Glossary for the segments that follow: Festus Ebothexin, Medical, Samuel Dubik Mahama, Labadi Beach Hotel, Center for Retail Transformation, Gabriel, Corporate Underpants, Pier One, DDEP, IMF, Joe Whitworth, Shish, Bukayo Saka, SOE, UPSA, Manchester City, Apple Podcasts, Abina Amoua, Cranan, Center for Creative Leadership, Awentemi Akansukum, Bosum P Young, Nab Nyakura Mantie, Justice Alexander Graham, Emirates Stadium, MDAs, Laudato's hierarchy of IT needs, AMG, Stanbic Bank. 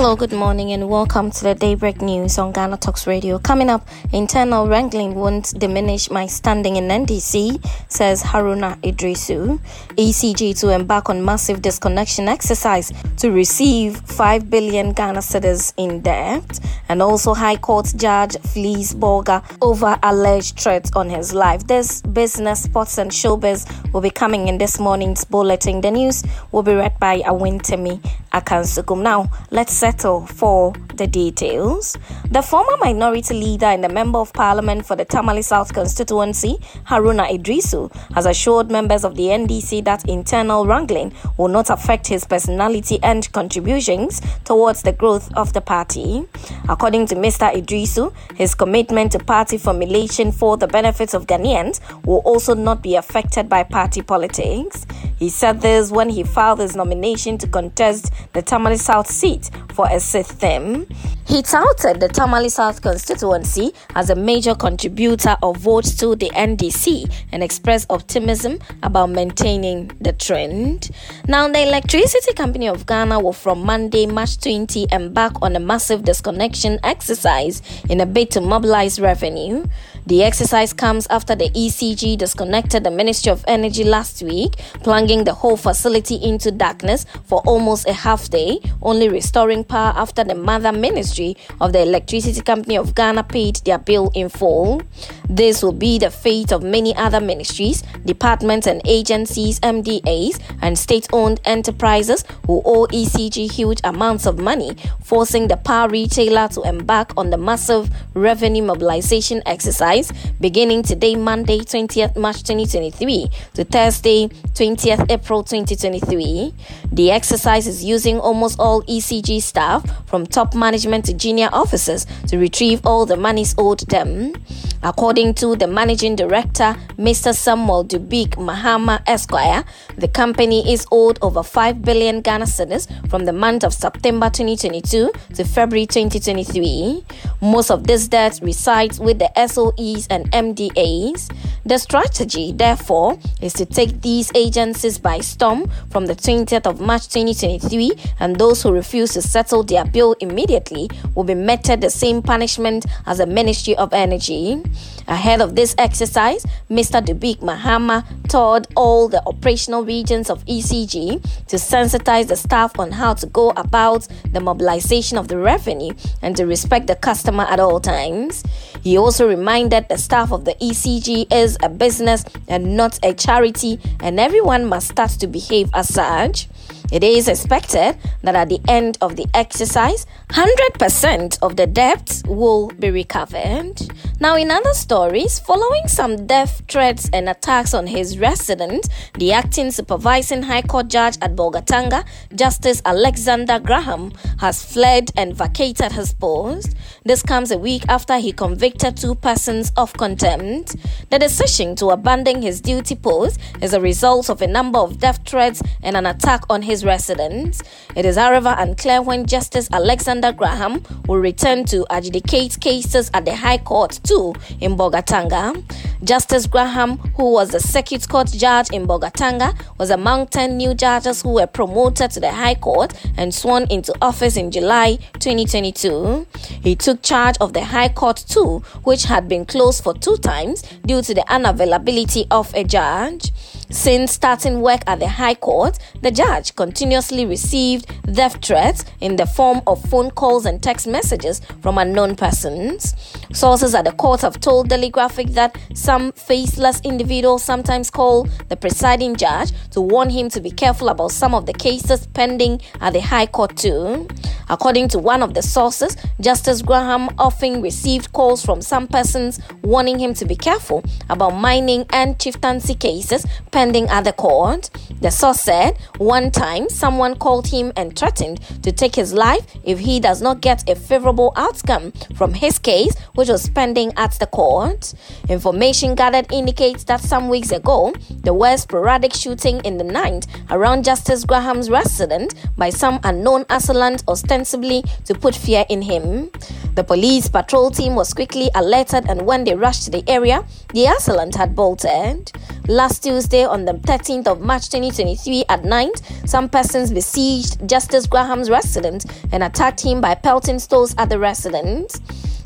Hello, good morning and welcome to the Daybreak News on Ghana Talks Radio. Coming up, internal wrangling won't diminish my standing in NDC, says Haruna Idrisu. ECG to embark on massive disconnection exercise to receive 5 billion Ghana cedis in debt. And also High Court Judge flees Bolga over alleged threats on his life. This business, sports and showbiz will be coming in this morning's bulletin. The news will be read by Awentemi Akansukum. Now, let's settle for the details. The former minority leader and the member of parliament for the Tamale South constituency, Haruna Idrisu, has assured members of the NDC that internal wrangling will not affect his personality and contributions towards the growth of the party. According to Mr. Idrisu, his commitment to party formulation for the benefits of Ghanaians will also not be affected by party politics. He said this when he filed his nomination to contest the Tamale South seat for a sixth term. He touted the Tamale South constituency as a major contributor of votes to the NDC and expressed optimism about maintaining the trend. Now, the Electricity Company of Ghana will from Monday, March 20, embark on a massive disconnection exercise in a bid to mobilize revenue. The exercise comes after the ECG disconnected the Ministry of Energy last week, plunging the whole facility into darkness for almost a half day, only restoring power after the mother ministry of the Electricity Company of Ghana paid their bill in full. This will be the fate of many other ministries, departments and agencies, MDAs, and state-owned enterprises who owe ECG huge amounts of money, forcing the power retailer to embark on the massive revenue mobilization exercise beginning today, Monday, 20th March 2023 to Thursday, 20th April 2023. The exercise is using almost all ECG staff from top management to junior officers to retrieve all the monies owed them. According to the managing director, Mr. Samuel Dubik Mahama Esquire, the company is owed over 5 billion Ghana cedis from the month of September 2022 to February 2023. Most of this debt resides with the SOE and MDAs. The strategy, therefore, is to take these agencies by storm from the 20th of March 2023, and those who refuse to settle their bill immediately will be meted the same punishment as the Ministry of Energy. Ahead of this exercise, Mr. Dubik Mahama toured all the operational regions of ECG to sensitize the staff on how to go about the mobilization of the revenue and to respect the customer at all times. He also reminded the staff of the ECG is a business and not a charity, and everyone must start to behave as such. It is expected that at the end of the exercise, 100% of the debt will be recovered. Now, in other stories, following some death threats and attacks on his residence, the acting supervising High Court Judge at Bolgatanga, Justice Alexander Graham, has fled and vacated his post. This comes a week after he convicted two persons of contempt. The decision to abandon his duty post is a result of a number of death threats and an attack on his residence. It is, however, unclear when Justice Alexander Graham will return to adjudicate cases at the High Court too in Bolgatanga. Justice Graham, who was the Circuit Court Judge in Bolgatanga, was among 10 new judges who were promoted to the High Court and sworn into office in July 2022. He took charge of the High Court too, which had been closed for two times due to the unavailability of a judge. Since starting work at the High Court, the judge continuously received death threats in the form of phone calls and text messages from unknown persons. Sources at the court have told Daily Graphic that some faceless individuals sometimes call the presiding judge to warn him to be careful about some of the cases pending at the High Court too. According to one of the sources, Justice Graham often received calls from some persons warning him to be careful about mining and chieftaincy cases pending at the court. The source said one time someone called him and threatened to take his life if he does not get a favorable outcome from his case, which was pending at the court. Information gathered indicates that some weeks ago, there was sporadic shooting in the night around Justice Graham's residence by some unknown assailant ostensibly to put fear in him. The police patrol team was quickly alerted, and when they rushed to the area, the assailant had bolted. Last Tuesday, on the 13th of March 2023 at night, some persons besieged Justice Graham's residence and attacked him by pelting stones at the residence.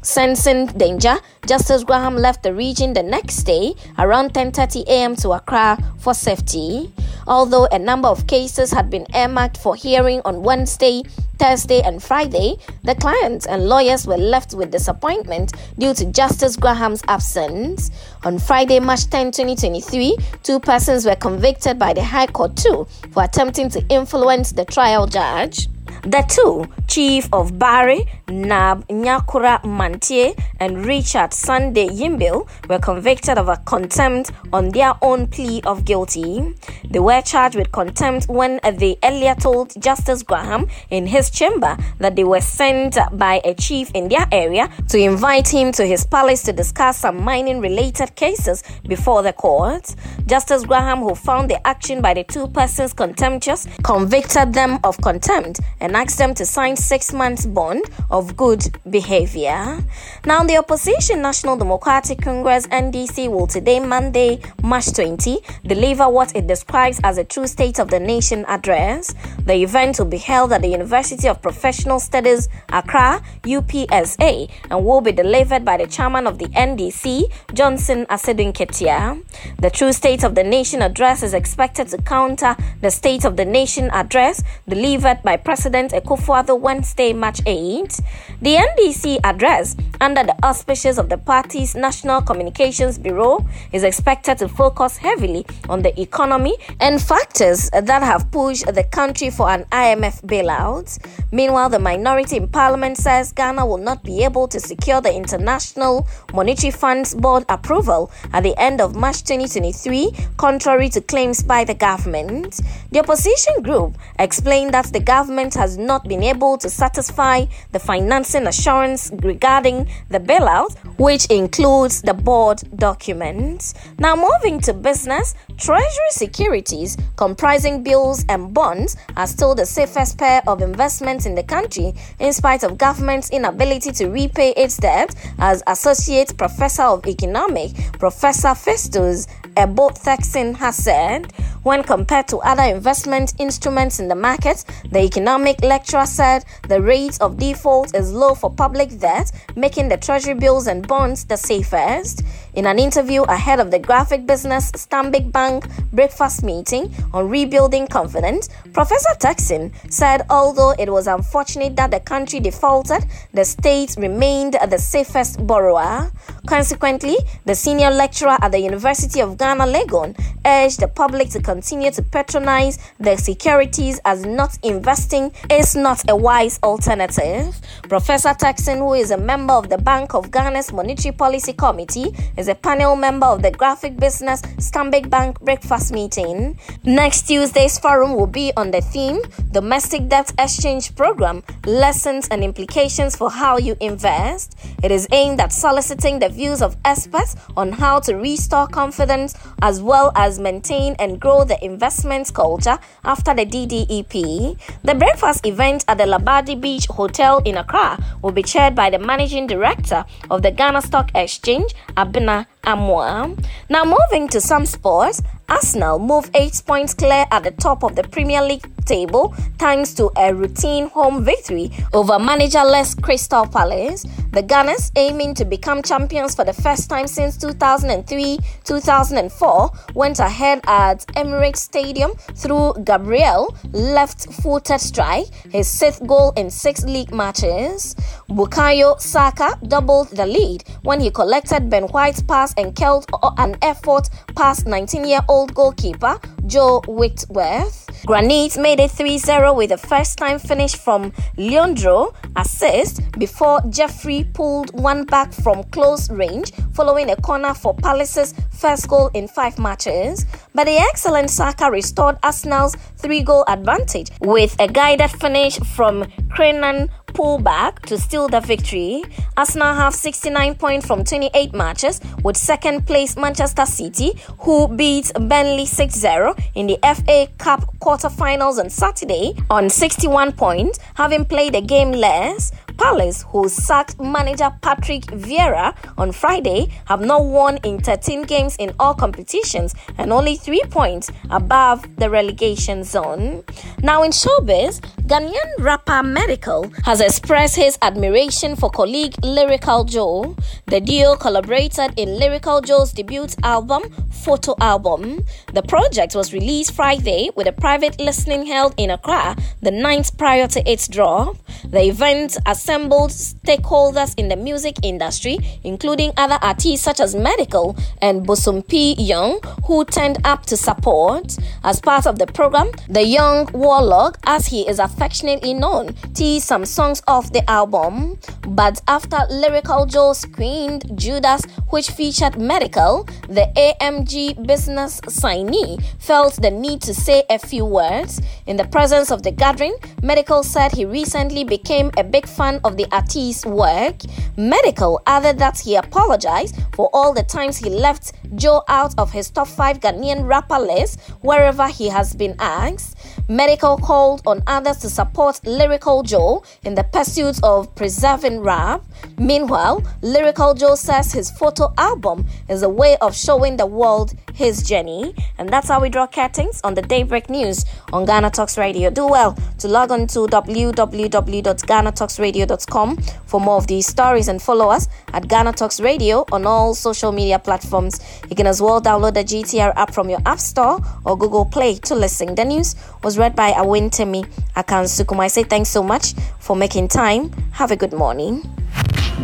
Sensing danger, Justice Graham left the region the next day around 10:30 a.m. to Accra for safety. Although a number of cases had been earmarked for hearing on Wednesday, Thursday and Friday, the clients and lawyers were left with disappointment due to Justice Graham's absence. On Friday, March 10, 2023, two persons were convicted by the High Court too for attempting to influence the trial judge. The two, Chief of Bari, Nab Nyakura Mantie and Richard Sunday Yimbil, were convicted of a contempt on their own plea of guilty. They were charged with contempt when they earlier told Justice Graham in his chamber that they were sent by a chief in their area to invite him to his palace to discuss some mining-related cases before the court. Justice Graham, who found the action by the two persons contemptuous, convicted them of contempt and asked them to sign 6 months bond of good behavior. Now, the opposition National Democratic Congress (NDC) will today, Monday, March 20, deliver what it describes as a true state of the nation address. The event will be held at the University of Professional Studies, Accra, UPSA, and will be delivered by the chairman of the NDC, Johnson Asidung Ketia. The true state of the nation address is expected to counter the state of the nation address delivered by President Ekofuado Wednesday, March 8. The NDC address, under the auspices of the party's National Communications Bureau, is expected to focus heavily on the economy and factors that have pushed the country for an IMF bailout. Meanwhile, the minority in parliament says Ghana will not be able to secure the International Monetary Fund's board approval at the end of March 2023, contrary to claims by the government. The opposition group explained that the government has not been able to satisfy the financing assurance regarding the bailout, which includes the board documents. Now moving to business, Treasury securities comprising bills and bonds are still the safest pair of investments in the country in spite of government's inability to repay its debt, as Associate Professor of Economics, Professor Festus Ebothexin has said. When compared to other investment instruments in the market, the economic lecturer said the rate of default is low for public debt, making the treasury bills and bonds the safest. In an interview ahead of the graphic business Stanbic Bank breakfast meeting on rebuilding confidence, Professor Texin said although it was unfortunate that the country defaulted, the state remained the safest borrower. Consequently, the senior lecturer at the University of Ghana, Legon, urged the public to continue to patronize their securities, as not investing is not a wise alternative. Professor Texin, who is a member of the Bank of Ghana's Monetary Policy Committee, is a panel member of the Graphic Business Stanbic Bank breakfast meeting. Next Tuesday's forum will be on the theme Domestic Debt Exchange Program, Lessons and Implications for How You Invest. It is aimed at soliciting the views of experts on how to restore confidence as well as maintain and grow the investment culture after the DDEP. The breakfast event at the Labadi Beach Hotel in Accra will be chaired by the Managing Director of the Ghana Stock Exchange, Abina Amoua. Now moving to some sports, Arsenal move 8 points clear at the top of the Premier League table thanks to a routine home victory over managerless Crystal Palace. The Gunners, aiming to become champions for the first time since 2003-2004, went ahead at Emirates Stadium through Gabriel, left-footed strike, his 6th goal in 6 league matches. Bukayo Saka doubled the lead when he collected Ben White's pass and killed an effort past 19-year-old goalkeeper Joe Whitworth. Granit made it 3-0 with a first-time finish from Leandro assist before Jeffrey pulled one back from close range following a corner for Palace's first goal in 5 matches. But the excellent Saka restored Arsenal's 3-goal advantage with a guided finish from Cranan pullback to steal the victory. Arsenal have 69 points from 28 matches, with second place Manchester City, who beat Burnley 6-0 in the FA Cup quarter-finals on Saturday, on 61 points, having played a game less. Palace, who sacked manager Patrick Vieira on Friday, have not won in 13 games in all competitions and only 3 points above the relegation zone. Now in showbiz, Ghanaian rapper Medical has expressed his admiration for colleague Lyrical Joe. The duo collaborated in Lyrical Joe's debut album, Photo Album. The project was released Friday with a private listening held in Accra the night prior to its drop. The event assembled stakeholders in the music industry, including other artists such as Medical and Bosum P Young, who turned up to support. As part of the program, the young warlock, as he is affectionately known, teased some songs off the album. But after Lyrical Joe screened Judas, which featured Medical, the AMG business signee felt the need to say a few words. In the presence of the gathering, Medical said he recently became a big fan of the artist's work. Medical added that he apologized for all the times he left Joe out of his top 5 Ghanaian rapper list wherever he has been asked. Medical called on others to support Lyrical Joe in the pursuit of preserving rap. Meanwhile, Lyrical Joe says his photo album is a way of showing the world his journey. And that's how we draw curtains on the Daybreak News on Ghana Talks Radio. Do well to log on to www.ghanatalksradio.com for more of these stories, and follow us at Ghana Talks Radio on all social media platforms. You can as well download the GTR app from your App Store or Google Play to listen. The news was read by Awentemi Akansukum. I say thanks so much for making time. Have a good morning.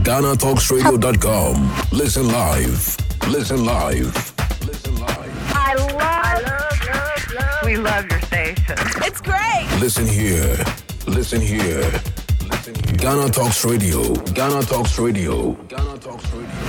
GhanaTalksRadio.com. Listen live. Listen live. Listen live. I love. We love your station. It's great. Listen here. Listen here. Ghana Talks Radio. Ghana Talks Radio. Ghana Talks Radio.